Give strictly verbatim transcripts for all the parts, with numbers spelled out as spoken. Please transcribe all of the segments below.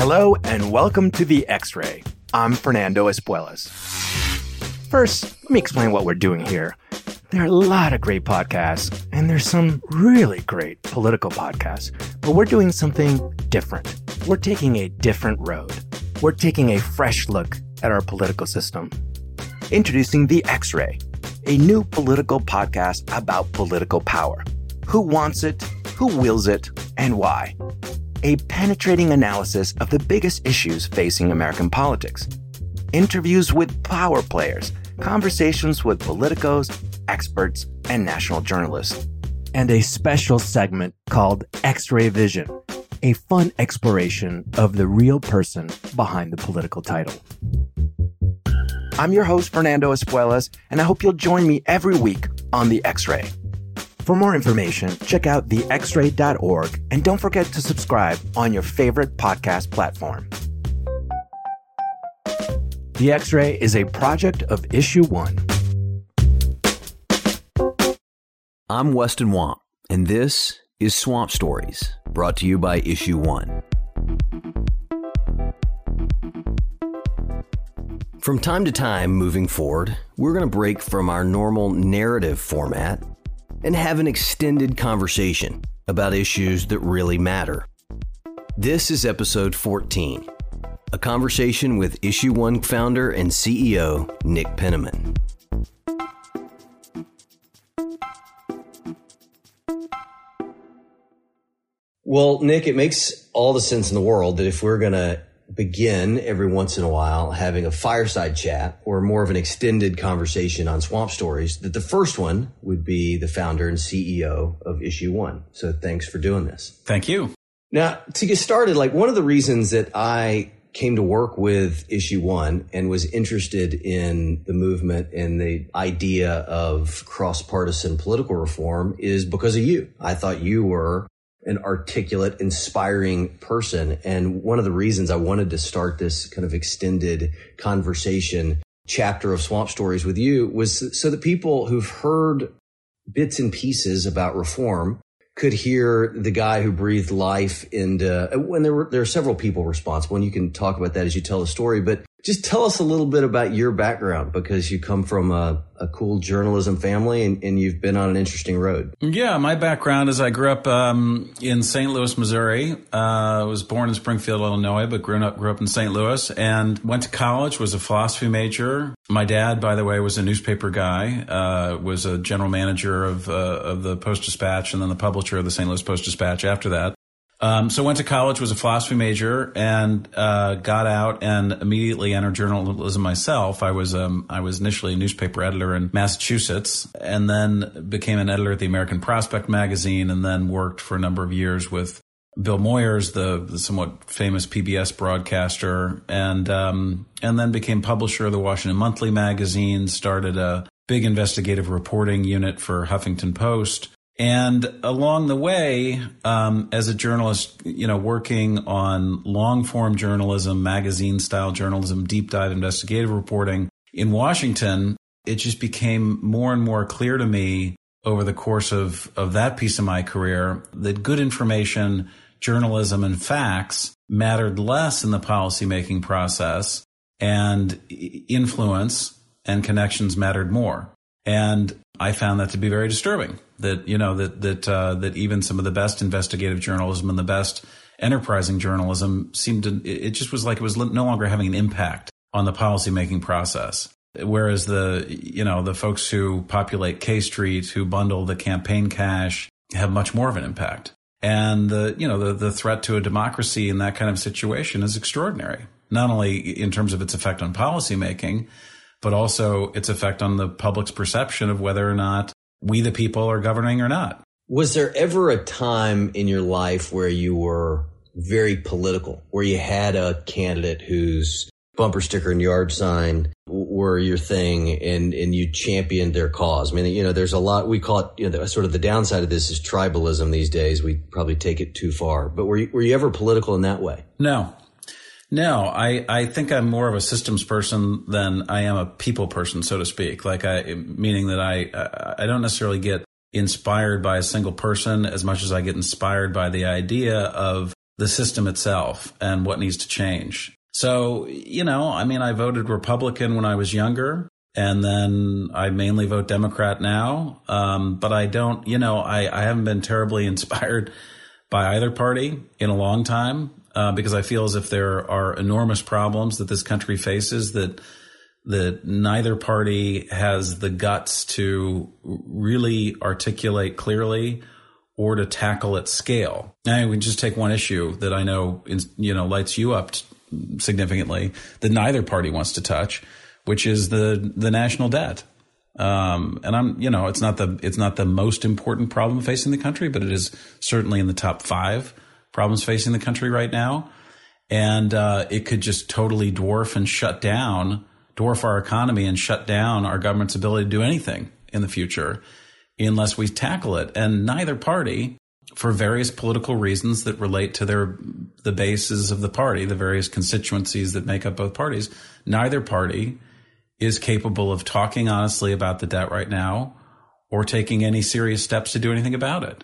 Hello and welcome to The X-Ray. I'm Fernando Espuelas. First, let me explain what we're doing here. There are a lot of great podcasts, and there's some really great political podcasts, but we're doing something different. We're taking a different road. We're taking a fresh look at our political system. Introducing The X-Ray, a new political podcast about political power. Who wants it, who wills it, and why? A penetrating analysis of the biggest issues facing American politics. Interviews with power players, conversations with politicos, experts, and national journalists. And a special segment called X-Ray Vision, a fun exploration of the real person behind the political title. I'm your host, Fernando Espuelas, and I hope you'll join me every week on The X-Ray. For more information, check out the x ray dot org and don't forget to subscribe on your favorite podcast platform. The X-Ray is a project of Issue One. I'm Weston Wamp, and this is Swamp Stories, brought to you by Issue One. From time to time, moving forward, we're going to break from our normal narrative format and have an extended conversation about issues that really matter. This is episode fourteen, a conversation with Issue One founder and C E O, Nick Peniman. Well, Nick, it makes all the sense in the world that if we're going to begin every once in a while having a fireside chat or more of an extended conversation on Swamp Stories, that the first one would be the founder and C E O of Issue One. So thanks for doing this. Thank you. Now, to get started, like one of the reasons that I came to work with Issue One and was interested in the movement and the idea of cross-partisan political reform is because of you. I thought you were an articulate, inspiring person. And one of the reasons I wanted to start this kind of extended conversation chapter of Swamp Stories with you was so that people who've heard bits and pieces about reform could hear the guy who breathed life into, when there were, there are several people responsible, and you can talk about that as you tell the story, but just tell us a little bit about your background, because you come from a, a cool journalism family and, and you've been on an interesting road. Yeah, my background is I grew up um, in Saint Louis, Missouri. Uh, I was born in Springfield, Illinois, but grew up grew up in Saint Louis and went to college, was a philosophy major. My dad, by the way, was a newspaper guy, uh, was a general manager of, uh, of the Post-Dispatch and then the publisher of the Saint Louis Post-Dispatch after that. Um, so went to college, was a philosophy major, and uh, got out and immediately entered journalism myself. I was um, I was initially a newspaper editor in Massachusetts, and then became an editor at the American Prospect magazine, and then worked for a number of years with Bill Moyers, the, the somewhat famous P B S broadcaster, and um, and then became publisher of the Washington Monthly magazine. Started a big investigative reporting unit for Huffington Post. And along the way, um, as a journalist, you know, working on long form journalism, magazine style journalism, deep dive investigative reporting in Washington, it just became more and more clear to me over the course of, of that piece of my career that good information, journalism, and facts mattered less in the policymaking process, and influence and connections mattered more. And I found that to be very disturbing. That, you know, that that uh, that even some of the best investigative journalism and the best enterprising journalism seemed to, it just was like it was no longer having an impact on the policymaking process. Whereas the, you know, the folks who populate K Street, who bundle the campaign cash, have much more of an impact. And the, you know, the the threat to a democracy in that kind of situation is extraordinary, not only in terms of its effect on policymaking, but also its effect on the public's perception of whether or not we the people are governing or not. Was there ever a time in your life where you were very political, where you had a candidate whose bumper sticker and yard sign were your thing and, and you championed their cause? I mean, you know, there's a lot, we call it, you know, sort of the downside of this is tribalism these days. We probably take it too far. But were you, were you ever political in that way? No. No, I, I think I'm more of a systems person than I am a people person, so to speak. Like I, meaning that I, I don't necessarily get inspired by a single person as much as I get inspired by the idea of the system itself and what needs to change. So, you know, I mean, I voted Republican when I was younger, and then I mainly vote Democrat now. Um, but I don't, you know, I, I haven't been terribly inspired by either party in a long time, uh, because I feel as if there are enormous problems that this country faces that that neither party has the guts to really articulate clearly or to tackle at scale. I mean, we just take one issue that I know, you know, lights you up significantly that neither party wants to touch, which is the the national debt. Um, and I'm, you know, it's not the it's not the most important problem facing the country, but it is certainly in the top five problems facing the country right now. And uh, it could just totally dwarf and shut down, dwarf our economy and shut down our government's ability to do anything in the future unless we tackle it. And neither party, for various political reasons that relate to their the bases of the party, the various constituencies that make up both parties, neither party is capable of talking honestly about the debt right now or taking any serious steps to do anything about it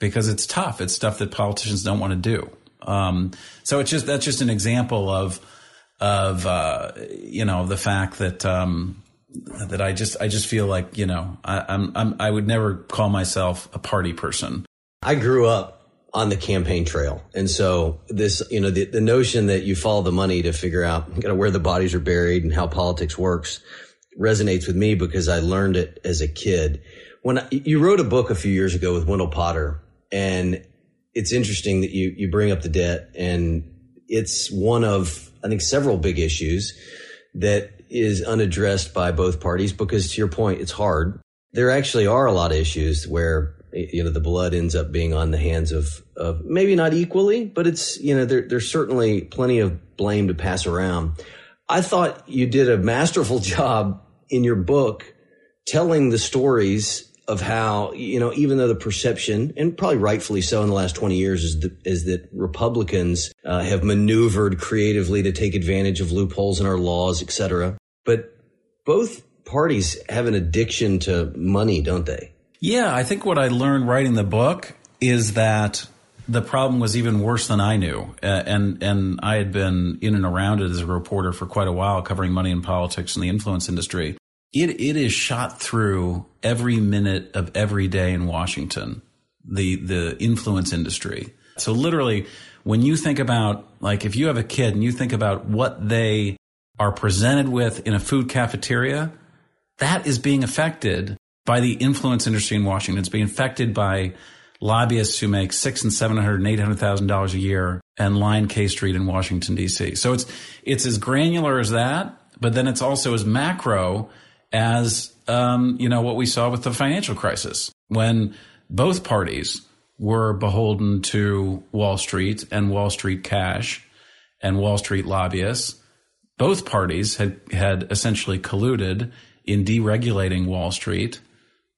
because it's tough. It's stuff that politicians don't want to do. Um, so it's just that's just an example of of, uh, you know, the fact that um, that I just I just feel like, you know, I, I'm, I'm I would never call myself a party person. I grew up on the campaign trail. And so this, you know, the, the notion that you follow the money to figure out, you know, where the bodies are buried and how politics works resonates with me because I learned it as a kid. When I, you wrote a book a few years ago with Wendell Potter, and it's interesting that you, you bring up the debt, and it's one of, I think, several big issues that is unaddressed by both parties because, to your point, it's hard. There actually are a lot of issues where, you know, the blood ends up being on the hands of, of maybe not equally, but it's, you know, there, there's certainly plenty of blame to pass around. I thought you did a masterful job in your book telling the stories of how, you know, even though the perception, and probably rightfully so in the last twenty years, is, the, is that Republicans uh, have maneuvered creatively to take advantage of loopholes in our laws, et cetera. But both parties have an addiction to money, don't they? Yeah, I think what I learned writing the book is that the problem was even worse than I knew. Uh, and and I had been in and around it as a reporter for quite a while, covering money and politics and the influence industry. It It is shot through every minute of every day in Washington, the the influence industry. So literally, when you think about, like, if you have a kid and you think about what they are presented with in a food cafeteria, that is being affected by the influence industry in Washington. It's being affected by lobbyists who make six and seven hundred and eight hundred thousand dollars a year and line K Street in Washington, D C. So it's it's as granular as that, but then it's also as macro as um, you know, what we saw with the financial crisis, when both parties were beholden to Wall Street and Wall Street cash and Wall Street lobbyists. Both parties had had essentially colluded in deregulating Wall Street.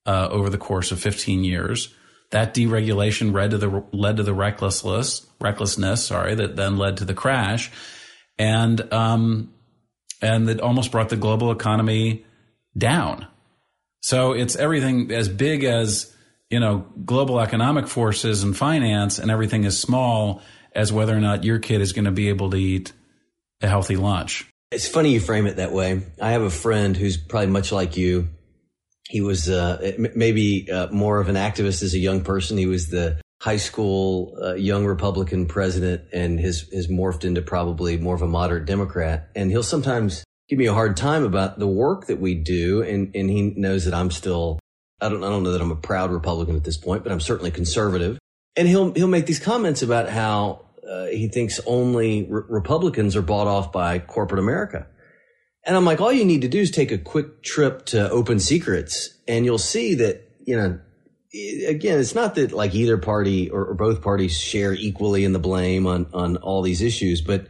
Uh, over the course of fifteen years, that deregulation led to the led to the recklessness, recklessness. Sorry, that then led to the crash, and um, and that almost brought the global economy down. So it's everything as big as, you know, global economic forces and finance, and everything as small as whether or not your kid is going to be able to eat a healthy lunch. It's funny you frame it that way. I have a friend who's probably much like you. He was uh, maybe uh, more of an activist as a young person. He was the high school uh, young Republican president, and has has morphed into probably more of a moderate Democrat. And he'll sometimes give me a hard time about the work that we do. And, and he knows that I'm still, I don't I don't know that I'm a proud Republican at this point, but I'm certainly conservative. And he'll he'll make these comments about how uh, he thinks only re- Republicans are bought off by corporate America. And I'm like, all you need to do is take a quick trip to Open Secrets, and you'll see that, you know, again, it's not that like either party or, or both parties share equally in the blame on, on all these issues, but,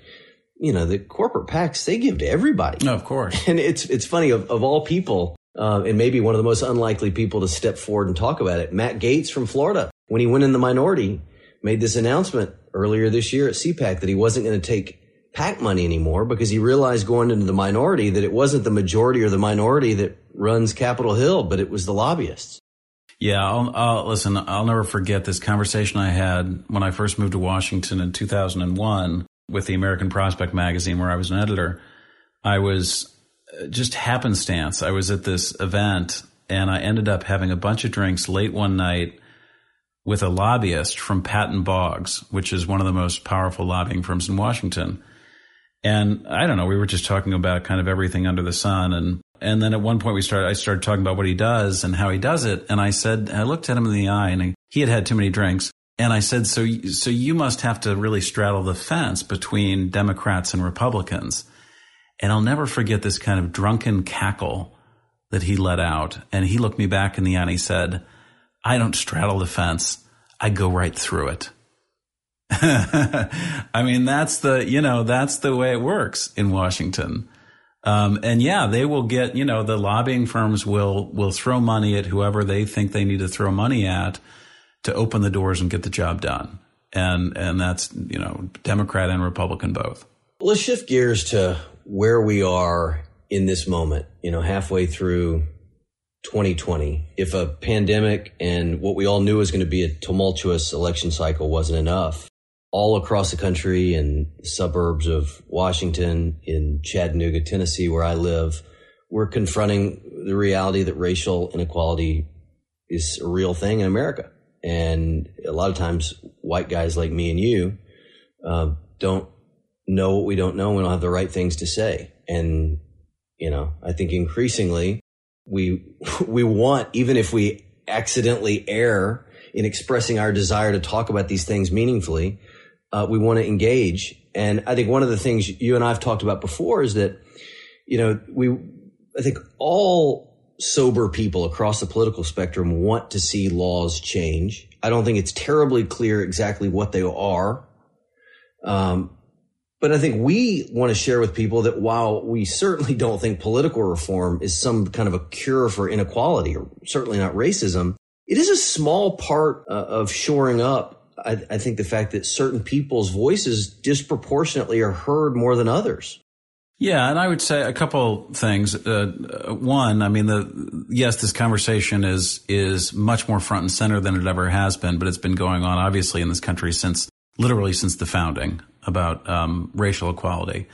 you know, the corporate PACs, they give to everybody. No, of course. And it's it's funny, of, of all people, uh, and maybe one of the most unlikely people to step forward and talk about it, Matt Gaetz from Florida, when he went in the minority, made this announcement earlier this year at CPAC that he wasn't going to take PAC money anymore because he realized going into the minority that it wasn't the majority or the minority that runs Capitol Hill, but it was the lobbyists. Yeah, I'll, I'll, listen, I'll never forget this conversation I had when I first moved to Washington in two thousand one with the American Prospect magazine, where I was an editor. I was just happenstance. I was at this event, and I ended up having a bunch of drinks late one night with a lobbyist from Patton Boggs, which is one of the most powerful lobbying firms in Washington. And I don't know, we were just talking about kind of everything under the sun. And and then at one point we started, I started talking about what he does and how he does it. And I said, I looked at him in the eye, and he had had too many drinks. And I said, so, so you must have to really straddle the fence between Democrats and Republicans. And I'll never forget this kind of drunken cackle that he let out. And he looked me back in the eye and he said, I don't straddle the fence. I go right through it. I mean, that's the, you know, that's the way it works in Washington. Um, and yeah, they will get, you know, the lobbying firms will, will throw money at whoever they think they need to throw money at to open the doors and get the job done. And, and that's, you know, Democrat and Republican both. Let's shift gears to where we are in this moment, you know, halfway through twenty twenty, if a pandemic and what we all knew was going to be a tumultuous election cycle wasn't enough, all across the country and suburbs of Washington, in Chattanooga, Tennessee, where I live, we're confronting the reality that racial inequality is a real thing in America. And a lot of times white guys like me and you uh, don't know what we don't know. We don't have the right things to say. And, you know, I think increasingly, We we want, even if we accidentally err in expressing our desire to talk about these things meaningfully, uh, we want to engage. And I think one of the things you and I have talked about before is that, you know, we I think all sober people across the political spectrum want to see laws change. I don't think it's terribly clear exactly what they are. Um But I think we want to share with people that while we certainly don't think political reform is some kind of a cure for inequality, or certainly not racism, it is a small part uh, of shoring up, I, I think, the fact that certain people's voices disproportionately are heard more than others. Yeah, and I would say a couple things. Uh, one, I mean, the yes, this conversation is is much more front and center than it ever has been, but it's been going on, obviously, in this country since literally since the founding, about um, racial equality.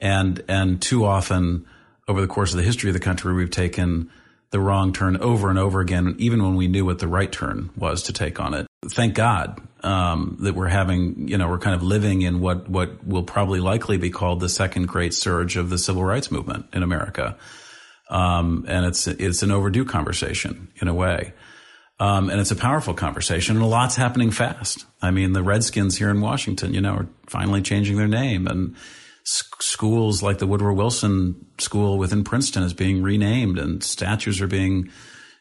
And and too often over the course of the history of the country, we've taken the wrong turn over and over again, even when we knew what the right turn was to take on it. Thank God um, that we're having, you know, we're kind of living in what, what will probably likely be called the second great surge of the civil rights movement in America. Um, and it's it's an overdue conversation in a way. Um, and it's a powerful conversation, and a lot's happening fast. I mean, the Redskins here in Washington, you know, are finally changing their name, and sc- schools like the Woodrow Wilson School within Princeton is being renamed, and statues are being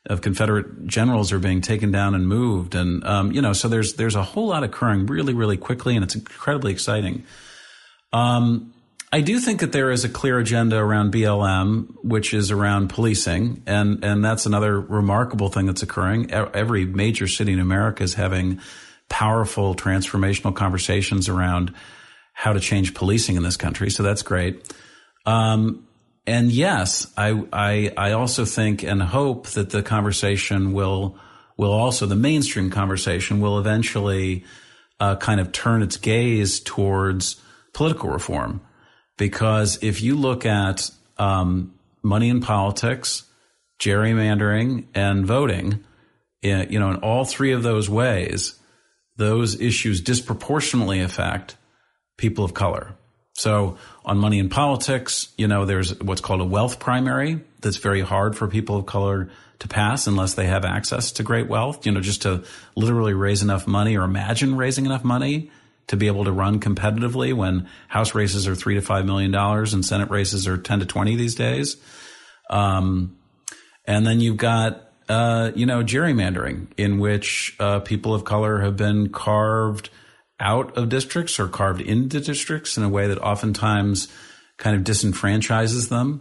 of Confederate generals are being taken down and moved, and um, you know, so there's there's a whole lot occurring really, really quickly, and it's incredibly exciting. Um, I do think that there is a clear agenda around B L M, which is around policing, and, and that's another remarkable thing that's occurring. Every major city in America is having powerful transformational conversations around how to change policing in this country, so that's great. Um, and yes, I, I I also think and hope that the conversation will will also, the mainstream conversation will eventually uh, kind of turn its gaze towards political reform. Because if you look at um, money in politics, gerrymandering, and voting, in, you know, in all three of those ways, those issues disproportionately affect people of color. So on money in politics, you know, there's what's called a wealth primary that's very hard for people of color to pass unless they have access to great wealth, you know, just to literally raise enough money or imagine raising enough money to be able to run competitively when House races are three to five million dollars and Senate races are ten to twenty these days, um, and then you've got uh, you know gerrymandering, in which uh, people of color have been carved out of districts or carved into districts in a way that oftentimes kind of disenfranchises them.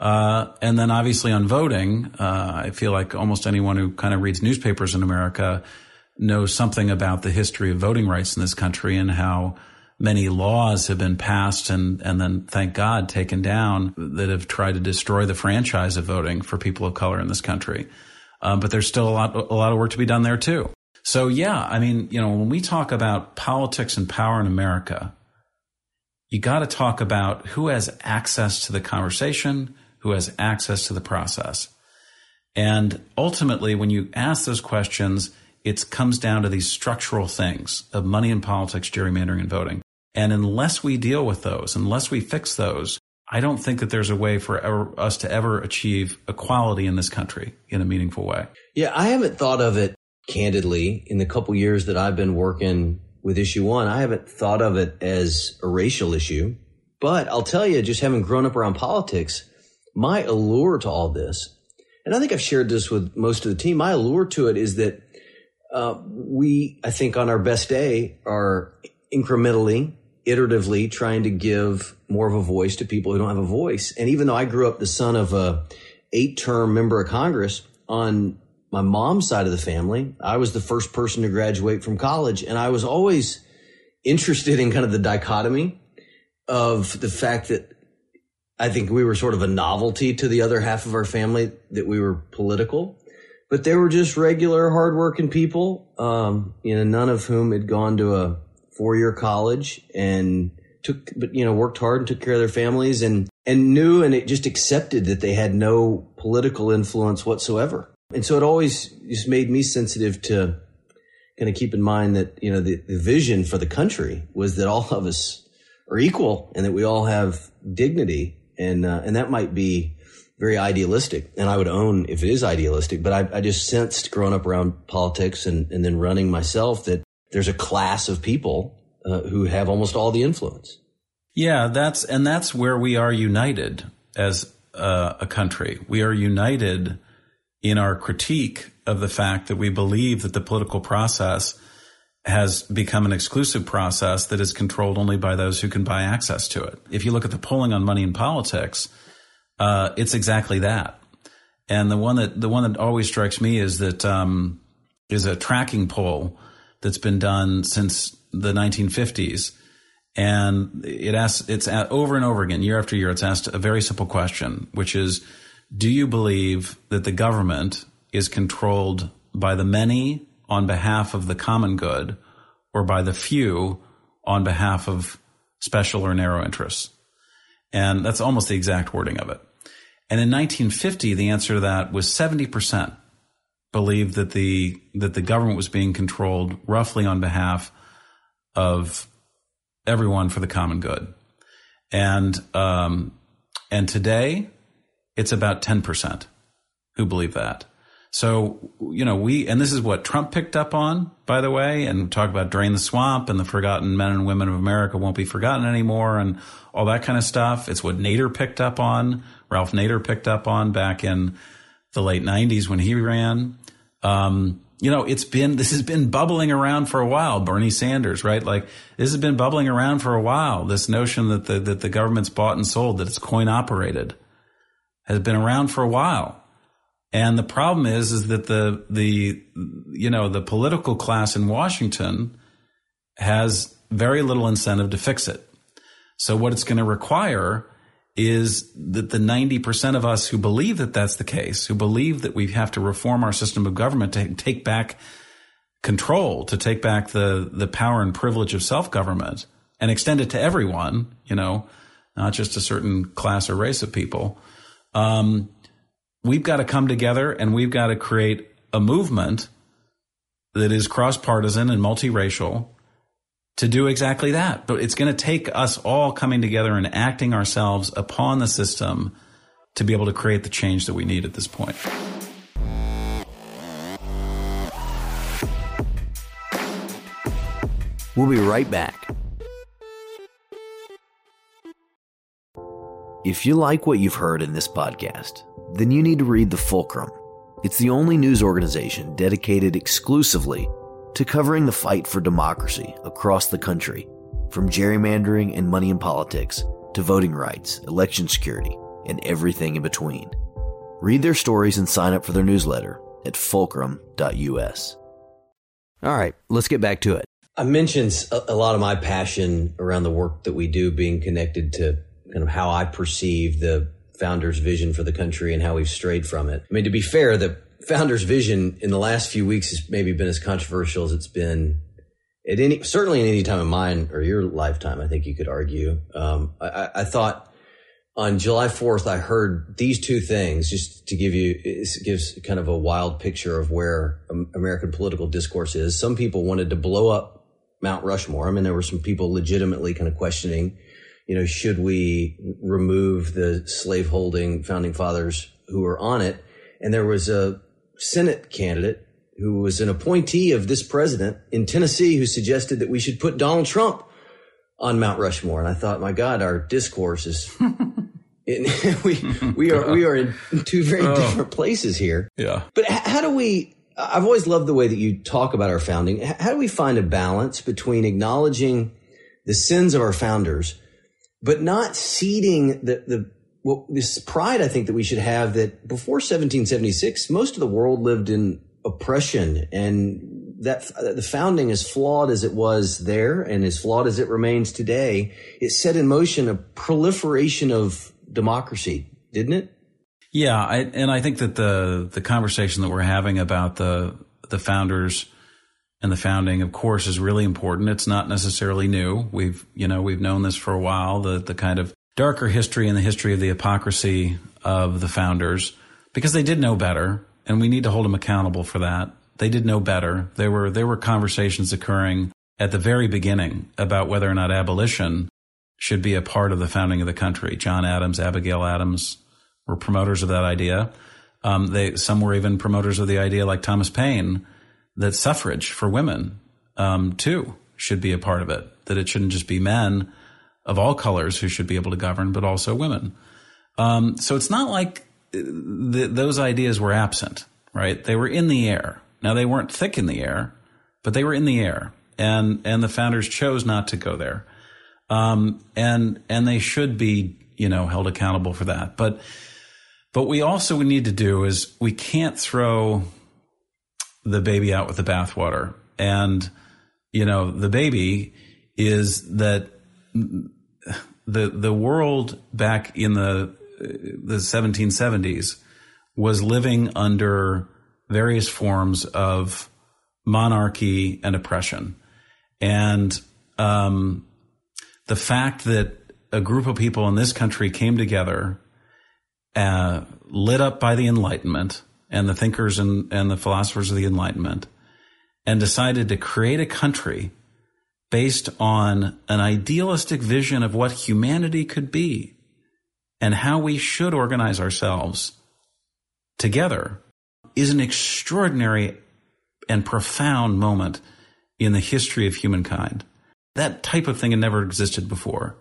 Uh, and then obviously on voting, uh, I feel like almost anyone who kind of reads newspapers in America know something about the history of voting rights in this country and how many laws have been passed and, and then, thank God, taken down that have tried to destroy the franchise of voting for people of color in this country. Um, but there's still a lot, a lot of work to be done there too. So yeah, I mean, you know, when we talk about politics and power in America, you got to talk about who has access to the conversation, who has access to the process. And ultimately, when you ask those questions, it comes down to these structural things of money and politics, gerrymandering and voting. And unless we deal with those, unless we fix those, I don't think that there's a way for ever, us to ever achieve equality in this country in a meaningful way. Yeah, I haven't thought of it candidly in the couple years that I've been working with Issue One. I haven't thought of it as a racial issue. But I'll tell you, just having grown up around politics, my allure to all this, and I think I've shared this with most of the team, my allure to it is that uh, we, I think on our best day, are incrementally, iteratively trying to give more of a voice to people who don't have a voice. And even though I grew up the son of a eight-term member of Congress, on my mom's side of the family, I was the first person to graduate from college. And I was always interested in kind of the dichotomy of the fact that I think we were sort of a novelty to the other half of our family, that we were political, but they were just regular, hardworking people, um, you know, none of whom had gone to a four-year college and took, but you know, worked hard and took care of their families and and knew and it just accepted that they had no political influence whatsoever. And so it always just made me sensitive to kind of keep in mind that, you know, the, the vision for the country was that all of us are equal and that we all have dignity. And uh, and that might be very idealistic. And I would own if it is idealistic. But I, I just sensed growing up around politics and, and then running myself that there's a class of people uh, who have almost all the influence. Yeah, that's and that's where we are united as uh, a country. We are united in our critique of the fact that we believe that the political process has become an exclusive process that is controlled only by those who can buy access to it. If you look at the polling on money and politics, uh, it's exactly that. And the one that the one that always strikes me is that um, is a tracking poll that's been done since the nineteen fifties. And it asks, it's at, over and over again, year after year, it's asked a very simple question, which is, do you believe that the government is controlled by the many on behalf of the common good or by the few on behalf of special or narrow interests? And that's almost the exact wording of it. And in nineteen fifty, the answer to that was seventy percent believed that the that the government was being controlled roughly on behalf of everyone for the common good. And um, and today, it's about ten percent who believe that. So, you know, we, and this is what Trump picked up on, by the way, and talk about drain the swamp and the forgotten men and women of America won't be forgotten anymore and all that kind of stuff. It's what Nader picked up on, Ralph Nader picked up on back in the late nineties when he ran. Um, you know, it's been, this has been bubbling around for a while. Bernie Sanders, right? Like this has been bubbling around for a while. This notion that the, that the government's bought and sold, that it's coin operated, has been around for a while. And the problem is, is that the, the, you know, the political class in Washington has very little incentive to fix it. So what it's going to require is that the ninety percent of us who believe that that's the case, who believe that we have to reform our system of government to take back control, to take back the, the power and privilege of self-government and extend it to everyone, you know, not just a certain class or race of people. Um, We've got to come together and we've got to create a movement that is cross-partisan and multiracial to do exactly that. But it's going to take us all coming together and acting ourselves upon the system to be able to create the change that we need at this point. We'll be right back. If you like what you've heard in this podcast, then you need to read The Fulcrum. It's the only news organization dedicated exclusively to covering the fight for democracy across the country, from gerrymandering and money in politics to voting rights, election security, and everything in between. Read their stories and sign up for their newsletter at fulcrum dot u s. All right, let's get back to it. I mentioned a lot of my passion around the work that we do being connected to kind of how I perceive the founder's vision for the country and how we've strayed from it. I mean, to be fair, the Founder's vision in the last few weeks has maybe been as controversial as it's been at any, certainly in any time in mine or your lifetime, I think you could argue. Um, I, I thought on July fourth, I heard these two things just to give you, it gives kind of a wild picture of where American political discourse is. Some people wanted to blow up Mount Rushmore. I mean, there were some people legitimately kind of questioning, you know, should we remove the slaveholding founding fathers who were on it? And there was a Senate candidate who was an appointee of this president in Tennessee who suggested that we should put Donald Trump on Mount Rushmore. And I thought, my God, our discourse is it, we we are we are in two very oh. different places here. Yeah. But how do we? I've always loved the way that you talk about our founding. How do we find a balance between acknowledging the sins of our founders, but not ceding the the Well, this pride, I think, that we should have that before seventeen seventy-six, most of the world lived in oppression, and that the founding, as flawed as it was there and as flawed as it remains today, it set in motion a proliferation of democracy, didn't it? Yeah. I, and I think that the the conversation that we're having about the the founders and the founding, of course, is really important. It's not necessarily new. We've, you know, we've known this for a while, the the kind of darker history and the history of the hypocrisy of the founders, because they did know better, and we need to hold them accountable for that. They did know better. There were there were conversations occurring at the very beginning about whether or not abolition should be a part of the founding of the country. John Adams, Abigail Adams were promoters of that idea. Um, they some were even promoters of the idea, like Thomas Paine, that suffrage for women um, too should be a part of it. That it shouldn't just be men of all colors who should be able to govern, but also women. Um, so it's not like th- those ideas were absent, right? They were in the air. Now, they weren't thick in the air, but they were in the air. And and the founders chose not to go there. Um, and and they should be, you know, held accountable for that. But but we also we need to do is we can't throw the baby out with the bathwater. And, you know, the baby is that the the world back in the the seventeen seventies was living under various forms of monarchy and oppression, and um, the fact that a group of people in this country came together, uh, lit up by the Enlightenment and the thinkers and, and the philosophers of the Enlightenment, and decided to create a country based on an idealistic vision of what humanity could be and how we should organize ourselves together, is an extraordinary and profound moment in the history of humankind. That type of thing had never existed before.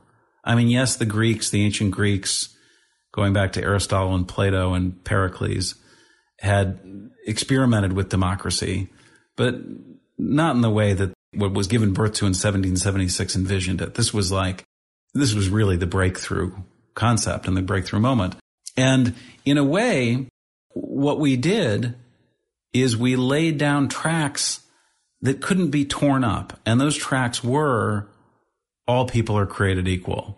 I mean, yes, the Greeks, the ancient Greeks, going back to Aristotle and Plato and Pericles, had experimented with democracy, but not in the way that what was given birth to in seventeen seventy-six envisioned it. This was like, this was really the breakthrough concept and the breakthrough moment. And in a way, what we did is we laid down tracks that couldn't be torn up. And those tracks were, all people are created equal,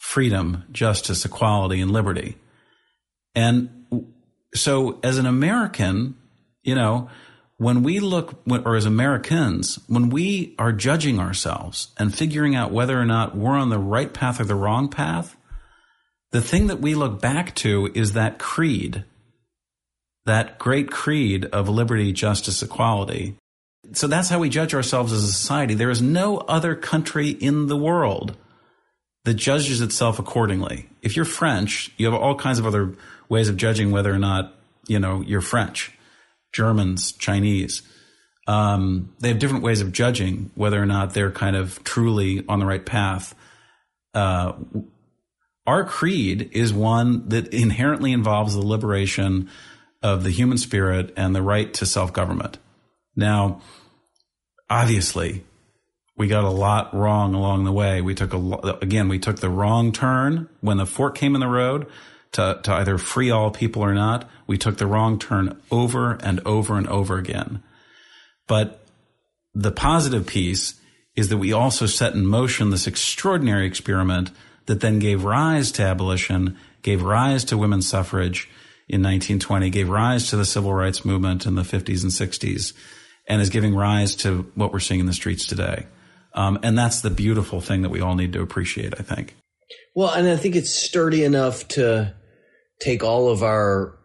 freedom, justice, equality, and liberty. And so as an American, you know, when we look, or as Americans, when we are judging ourselves and figuring out whether or not we're on the right path or the wrong path, the thing that we look back to is that creed, that great creed of liberty, justice, equality. So that's how we judge ourselves as a society. There is no other country in the world that judges itself accordingly. If you're French, you have all kinds of other ways of judging whether or not, you know, you're French. Germans, Chinese, um, they have different ways of judging whether or not they're kind of truly on the right path. Uh, our creed is one that inherently involves the liberation of the human spirit and the right to self-government. Now, obviously, we got a lot wrong along the way. We took a lo- again, we took the wrong turn when the fork came in the road. To, to either free all people or not, we took the wrong turn over and over and over again. But the positive piece is that we also set in motion this extraordinary experiment that then gave rise to abolition, gave rise to women's suffrage, in nineteen twenty gave rise to the civil rights movement in the fifties and sixties and is giving rise to what we're seeing in the streets today. Um, and that's the beautiful thing that we all need to appreciate, I think. Well, and I think it's sturdy enough to take all of our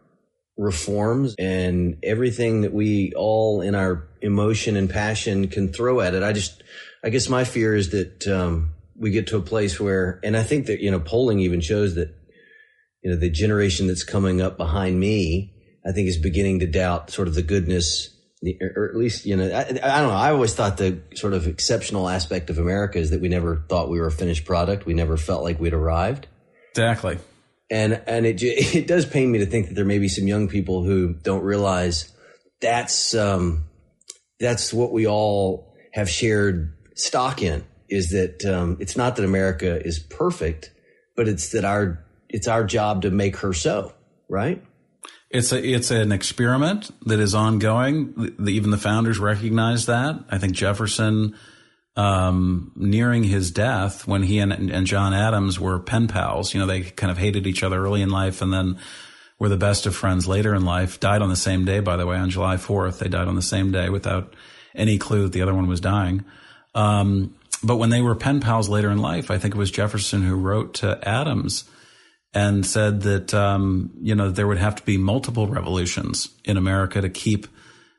reforms and everything that we all in our emotion and passion can throw at it. I just, I guess my fear is that um, we get to a place where, and I think that, you know, polling even shows that, you know, the generation that's coming up behind me, I think is beginning to doubt sort of the goodness, or at least, you know, I, I don't know. I always thought the sort of exceptional aspect of America is that we never thought we were a finished product. We never felt like we'd arrived. Exactly. And and it it does pain me to think that there may be some young people who don't realize that's um that's what we all have shared stock in, is that um it's not that America is perfect, but it's that our it's our job to make her so, right? It's a it's an experiment that is ongoing. The, even the founders recognized that. I think Jefferson, Um, nearing his death, when he and, and John Adams were pen pals, you know, they kind of hated each other early in life and then were the best of friends later in life, died on the same day, by the way, on July fourth. They died on the same day without any clue that the other one was dying. Um, but when they were pen pals later in life, I think it was Jefferson who wrote to Adams and said that, um, you know, there would have to be multiple revolutions in America to keep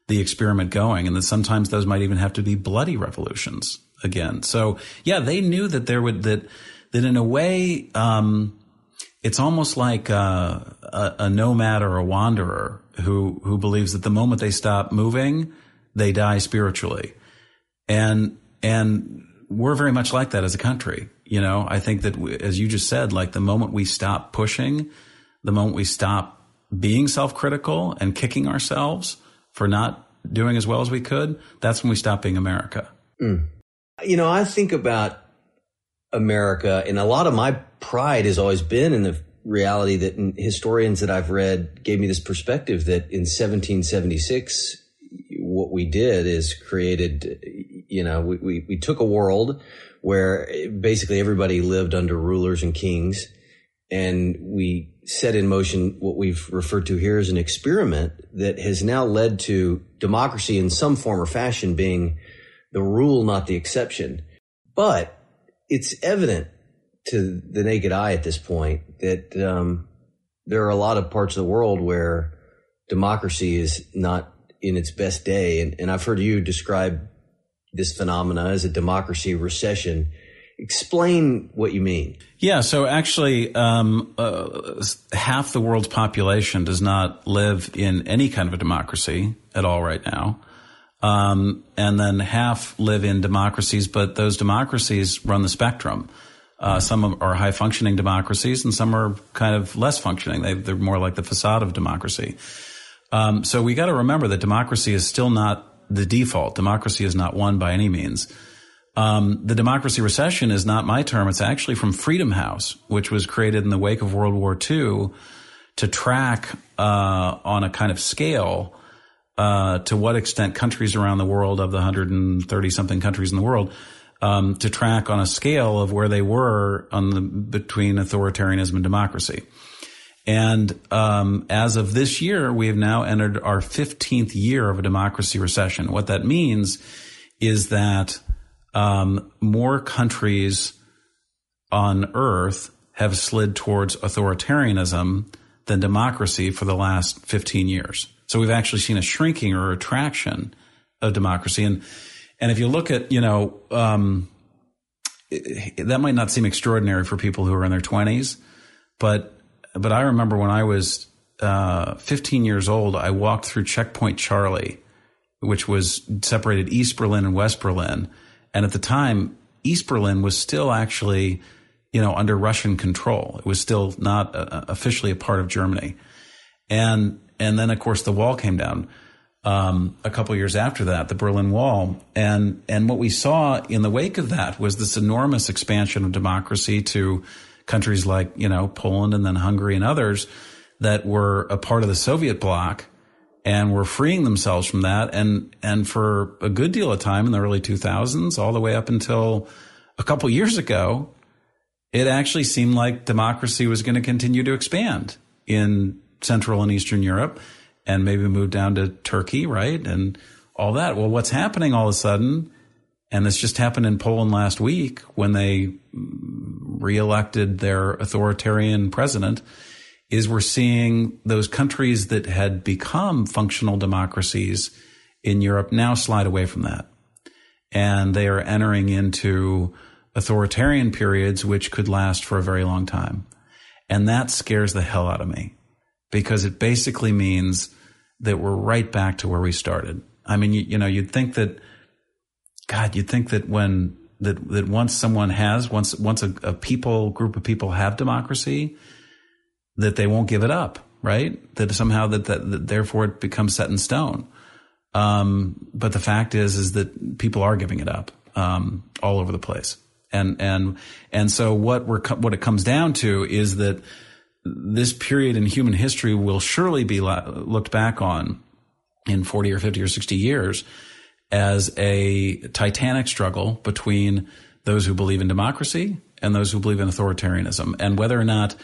the experiment going, and that sometimes those might even have to be bloody revolutions again. So yeah, they knew that there would, that, that in a way, um, it's almost like, uh, a, a nomad or a wanderer who, who believes that the moment they stop moving, they die spiritually. And, and we're very much like that as a country. You know, I think that we, as you just said, like the moment we stop pushing, the moment we stop being self-critical and kicking ourselves for not doing as well as we could, that's when we stop being America. Mm. You know, I think about America, and a lot of my pride has always been in the reality that historians that I've read gave me this perspective that in seventeen seventy-six, what we did is created, you know, we, we, we took a world where basically everybody lived under rulers and kings, and we set in motion what we've referred to here as an experiment that has now led to democracy in some form or fashion being the rule, not the exception. But it's evident to the naked eye at this point that um, there are a lot of parts of the world where democracy is not in its best day. And, and I've heard you describe this phenomena as a democracy recession. Explain what you mean. Yeah, so actually um, uh, half the world's population does not live in any kind of a democracy at all right now. Um, and then half live in democracies, but those democracies run the spectrum. Uh, some are high-functioning democracies and some are kind of less functioning. They, they're more like the facade of democracy. Um, so we got to remember that democracy is still not the default. Democracy is not won by any means. Um, the democracy recession is not my term. It's actually from Freedom House, which was created in the wake of World War Two to track uh, on a kind of scale uh, to what extent countries around the world, of the one hundred thirty-something countries in the world, um, to track on a scale of where they were on the between authoritarianism and democracy. And um, as of this year, we have now entered our fifteenth year of a democracy recession. What that means is that Um, more countries on Earth have slid towards authoritarianism than democracy for the last fifteen years. So we've actually seen a shrinking or retraction of democracy. And and if you look at, you know, um, it, that might not seem extraordinary for people who are in their twenties, but but I remember when I was uh, fifteen years old, I walked through checkpoint Charlie, which was separated East Berlin and West Berlin. And at the time, East Berlin was still actually, you know, under Russian control. It was still not uh, officially a part of Germany. And and then, of course, the wall came down um, a couple years after that, the Berlin Wall. And and what we saw in the wake of that was this enormous expansion of democracy to countries like, you know, Poland and then Hungary and others that were a part of the Soviet bloc. And were freeing themselves from that. And and for a good deal of time in the early two thousands, all the way up until a couple years ago, it actually seemed like democracy was going to continue to expand in Central and Eastern Europe and maybe moved down to Turkey, right? And all that. Well, what's happening all of a sudden, and this just happened in Poland last week when they reelected their authoritarian president, is we're seeing those countries that had become functional democracies in Europe now slide away from that. And they are entering into authoritarian periods which could last for a very long time. And that scares the hell out of me because it basically means that we're right back to where we started. I mean, you, you know, you'd think that, God, you'd think that when that that once someone has, once once a, a people, group of people have democracy, that they won't give it up, right? That somehow that, that, that therefore it becomes set in stone. Um, but the fact is, is that people are giving it up um, all over the place. And, and, and so what we're, what it comes down to is that this period in human history will surely be looked back on in forty or fifty or sixty years as a titanic struggle between those who believe in democracy and those who believe in authoritarianism. And whether or not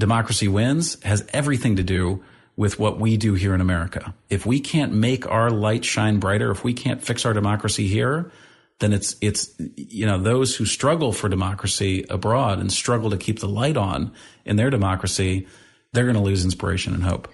democracy wins has everything to do with what we do here in America. If we can't make our light shine brighter, if we can't fix our democracy here, then it's, it's, you know, those who struggle for democracy abroad and struggle to keep the light on in their democracy, they're going to lose inspiration and hope.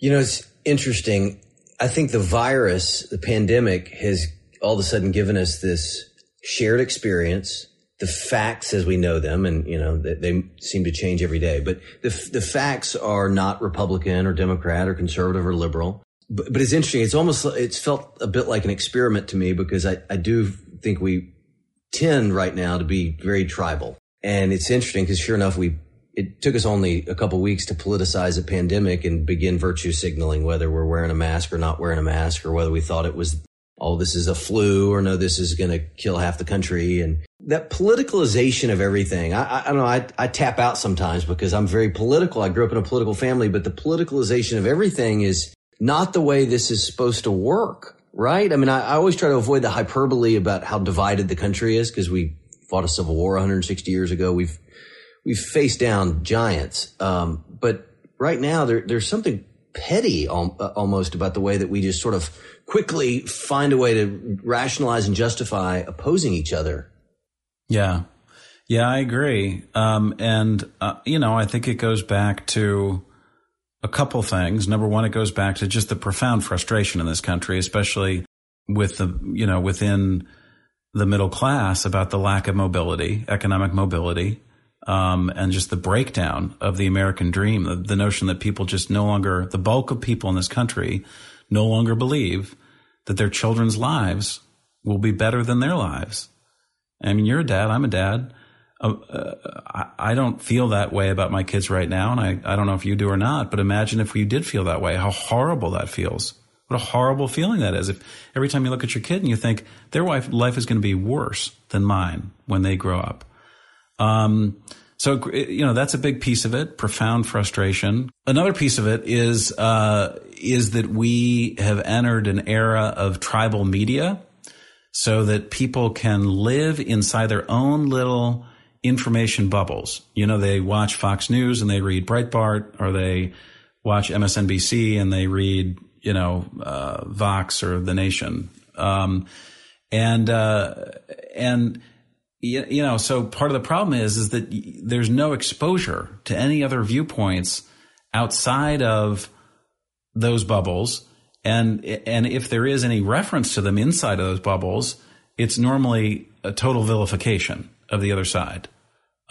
You know, it's interesting. I think the virus, the pandemic, has all of a sudden given us this shared experience. The facts as we know them, and, you know, they, they seem to change every day, but the the facts are not Republican or Democrat or conservative or liberal. But, but it's interesting. It's almost, it's felt a bit like an experiment to me because I, I do think we tend right now to be very tribal. And it's interesting because sure enough, we, it took us only a couple of weeks to politicize a pandemic and begin virtue signaling, whether we're wearing a mask or not wearing a mask, or whether we thought it was, oh, this is a flu, or no, this is going to kill half the country. And that politicalization of everything, I, I, I don't know, I, I tap out sometimes because I'm very political. I grew up in a political family, but the politicalization of everything is not the way this is supposed to work, right? I mean, I, I always try to avoid the hyperbole about how divided the country is because we fought a civil war one hundred sixty years ago. We've we've faced down giants. Um, but right now, there, there's something petty al- almost about the way that we just sort of quickly find a way to rationalize and justify opposing each other. Yeah. Yeah, I agree. Um, and, uh, you know, I think it goes back to a couple things. Number one, it goes back to just the profound frustration in this country, especially with the, you know, within the middle class about the lack of mobility, economic mobility, um, and just the breakdown of the American dream, the, the notion that people just no longer, the bulk of people in this country no longer believe that their children's lives will be better than their lives. I mean, you're a dad, I'm a dad. Uh, uh, I don't feel that way about my kids right now, and I, I don't know if you do or not, but imagine if you did feel that way, how horrible that feels. What a horrible feeling that is. If every time you look at your kid and you think, their wife, life is going to be worse than mine when they grow up. Um, so, you know, that's a big piece of it, profound frustration. Another piece of it is uh, is that we have entered an era of tribal media so that people can live inside their own little information bubbles. You know, they watch Fox News and they read Breitbart, or they watch M S N B C and they read, you know, uh, Vox or The Nation. Um, and, uh, and, you, you know, so part of the problem is, is that there's no exposure to any other viewpoints outside of those bubbles. And, and if there is any reference to them inside of those bubbles, it's normally a total vilification of the other side,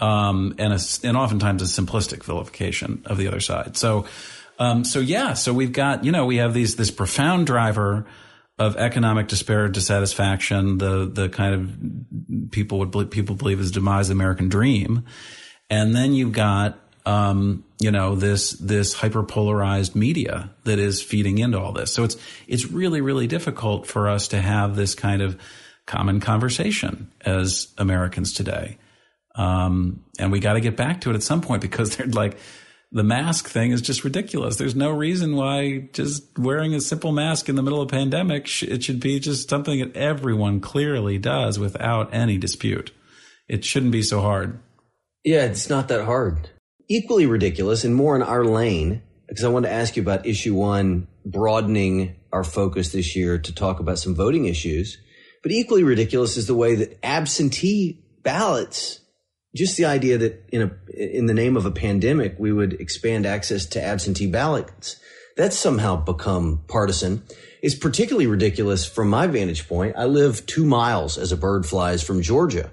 um, and a, and oftentimes a simplistic vilification of the other side. So, um, so yeah, so we've got, you know, we have these this profound driver of economic despair, dissatisfaction, the the kind of people would believe, people believe is demise of the American dream, and then you've got um, you know this this hyperpolarized media that is feeding into all this. So it's it's really really difficult for us to have this kind of common conversation as Americans today. Um, and we got to get back to it at some point because they're like, the mask thing is just ridiculous. There's no reason why just wearing a simple mask in the middle of a pandemic, sh- it should be just something that everyone clearly does without any dispute. It shouldn't be so hard. Yeah, it's not that hard. Equally ridiculous and more in our lane because I wanted to ask you about issue one, broadening our focus this year to talk about some voting issues. But equally ridiculous is the way that absentee ballots, just the idea that in a, in the name of a pandemic, we would expand access to absentee ballots, that's somehow become partisan. It's particularly ridiculous from my vantage point. I live two miles as a bird flies from Georgia,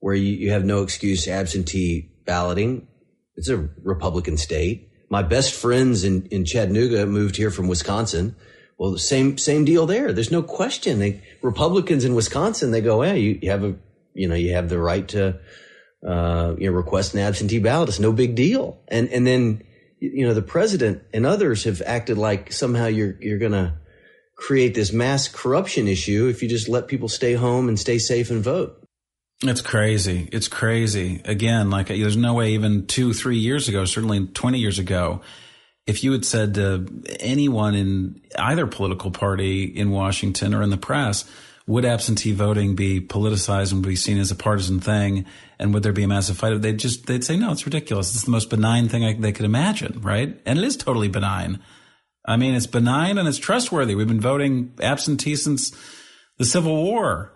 where you, you have no excuse absentee balloting. It's a Republican state. My best friends in, in Chattanooga moved here from Wisconsin. Well, the same same deal there. There's no question. They, Republicans in Wisconsin, they go, hey, you, you have a, you know, you have the right to, uh, you know, request an absentee ballot. It's no big deal. And and then, you know, the president and others have acted like somehow you're you're going to create this mass corruption issue if you just let people stay home and stay safe and vote. It's crazy. It's crazy. Again, like there's no way even two, three years ago, certainly twenty years ago, if you had said to anyone in either political party in Washington or in the press, would absentee voting be politicized and be seen as a partisan thing? And would there be a massive fight? They'd just, they'd say, no, it's ridiculous. It's the most benign thing I, they could imagine, right? And it is totally benign. I mean, it's benign and it's trustworthy. We've been voting absentee since the Civil War.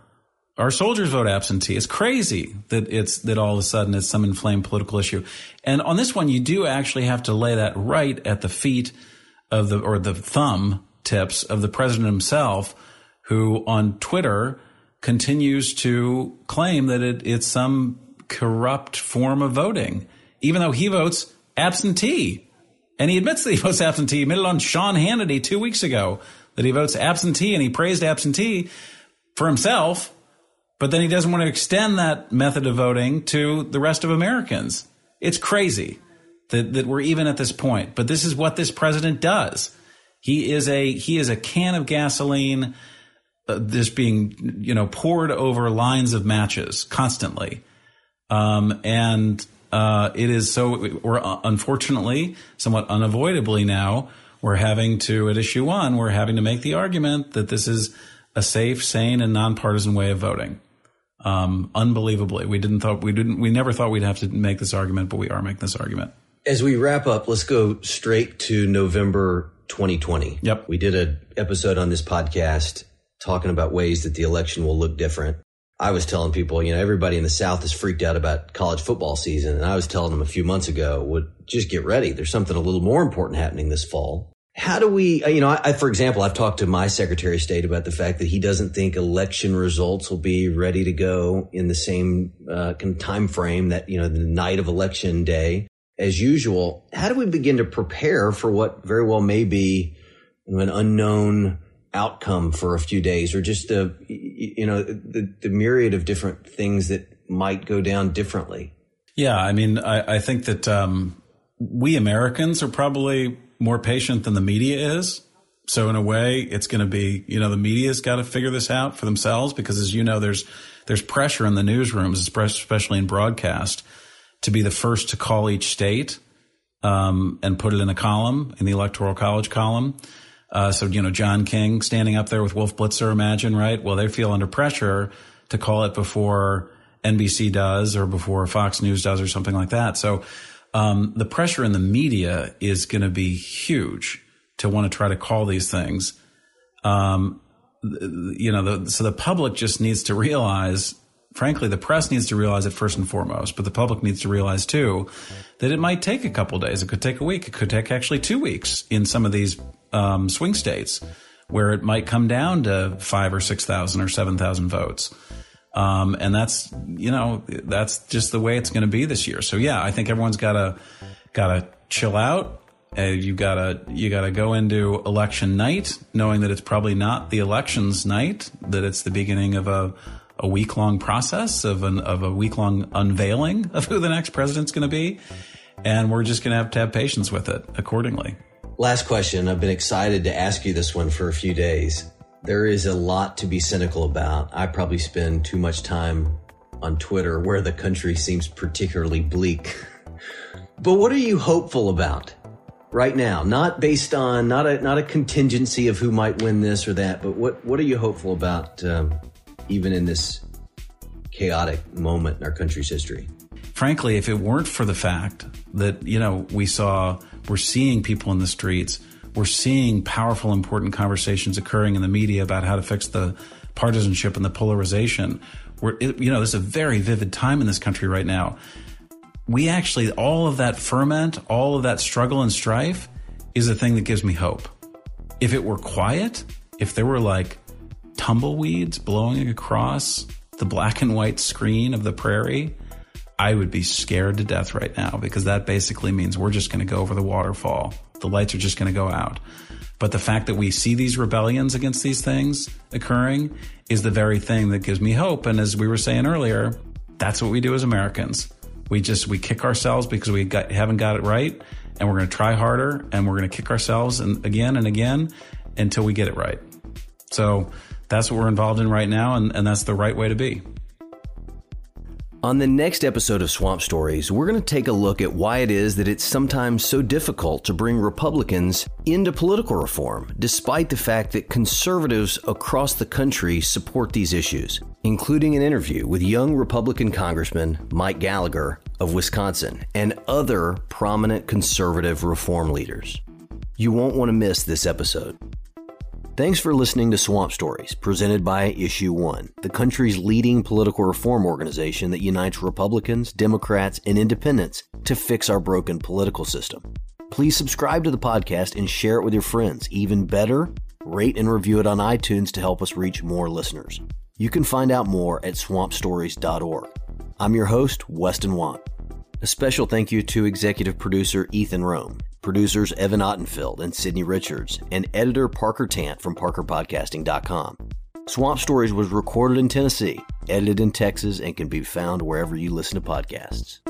Our soldiers vote absentee. It's crazy that it's that all of a sudden it's some inflamed political issue. And on this one, you do actually have to lay that right at the feet of the or the thumb tips of the president himself, who on Twitter continues to claim that it, it's some corrupt form of voting, even though he votes absentee. And he admits that he votes absentee. He admitted on Sean Hannity two weeks ago that he votes absentee, and he praised absentee for himself. But then he doesn't want to extend that method of voting to the rest of Americans. It's crazy that, that we're even at this point. But this is what this president does. He is a he is a can of gasoline uh, just being, you know, poured over lines of matches constantly. Um, and uh, it is so we're unfortunately, somewhat unavoidably now, we're having to at issue one, we're having to make the argument that this is a safe, sane and nonpartisan way of voting. Um, unbelievably, we didn't thought we didn't we never thought we'd have to make this argument, but we are making this argument. As we wrap up, let's go straight to November twenty twenty. Yep, we did an episode on this podcast talking about ways that the election will look different. I was telling people, you know, everybody in the South is freaked out about college football season, and I was telling them a few months ago, would just get ready. There's something a little more important happening this fall. How do we, you know, I, I, for example, I've talked to my Secretary of State about the fact that he doesn't think election results will be ready to go in the same uh, time frame that, you know, the night of election day as usual. How do we begin to prepare for what very well may be an unknown outcome for a few days, or just the, you know, the, the myriad of different things that might go down differently? Yeah, I mean, I, I think that um, we Americans are probably more patient than the media is. So in a way, it's going to be, you know, the media's got to figure this out for themselves, because as you know, there's there's pressure in the newsrooms, especially in broadcast, to be the first to call each state um, and put it in a column, in the Electoral College column. Uh, so, you know, John King standing up there with Wolf Blitzer, imagine, right? Well, they feel under pressure to call it before N B C does or before Fox News does or something like that. So Um, the pressure in the media is going to be huge to want to try to call these things. Um, you know, the, so the public just needs to realize, frankly, the press needs to realize it first and foremost, but the public needs to realize too that it might take a couple days. It could take a week. It could take actually two weeks in some of these um, swing states where it might come down to five or six thousand or seven thousand votes. Um, and that's, you know, that's just the way it's going to be this year. So, yeah, I think everyone's got to got to chill out. Uh, you got to you got to go into election night knowing that it's probably not the elections night, that it's the beginning of a, a week long process of an of a week long unveiling of who the next president's going to be. And we're just going to have to have patience with it accordingly. Last question. I've been excited to ask you this one for a few days. There is a lot to be cynical about. I probably spend too much time on Twitter where the country seems particularly bleak. But what are you hopeful about right now? Not based on, not a not a contingency of who might win this or that, but what, what are you hopeful about um, even in this chaotic moment in our country's history? Frankly, if it weren't for the fact that, you know, we saw We're seeing people in the streets. We're seeing powerful, important conversations occurring in the media about how to fix the partisanship and the polarization. We're, you know, there's a very vivid time in this country right now. We actually, all of that ferment, all of that struggle and strife is the thing that gives me hope. If it were quiet, if there were like tumbleweeds blowing across the black and white screen of the prairie, I would be scared to death right now, because that basically means we're just going to go over the waterfall. The lights are just going to go out. But the fact that we see these rebellions against these things occurring is the very thing that gives me hope. And as we were saying earlier, that's what we do as Americans. We just, we kick ourselves because we got, haven't got it right. And we're going to try harder, and we're going to kick ourselves and again and again until we get it right. So that's what we're involved in right now. And, and that's the right way to be. On the next episode of Swamp Stories, we're going to take a look at why it is that it's sometimes so difficult to bring Republicans into political reform, despite the fact that conservatives across the country support these issues, including an interview with young Republican Congressman Mike Gallagher of Wisconsin and other prominent conservative reform leaders. You won't want to miss this episode. Thanks for listening to Swamp Stories, presented by Issue One, the country's leading political reform organization that unites Republicans, Democrats, and independents to fix our broken political system. Please subscribe to the podcast and share it with your friends. Even better, rate and review it on iTunes to help us reach more listeners. You can find out more at swamp stories dot org. I'm your host, Weston Wamp. A special thank you to executive producer Ethan Rome, producers Evan Ottenfeld and Sydney Richards, and editor Parker Tant from parker podcasting dot com. Swamp Stories was recorded in Tennessee, edited in Texas, and can be found wherever you listen to podcasts.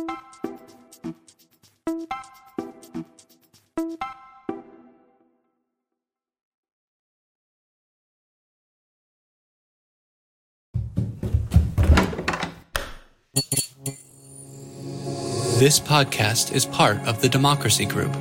This podcast is part of the Democracy Group.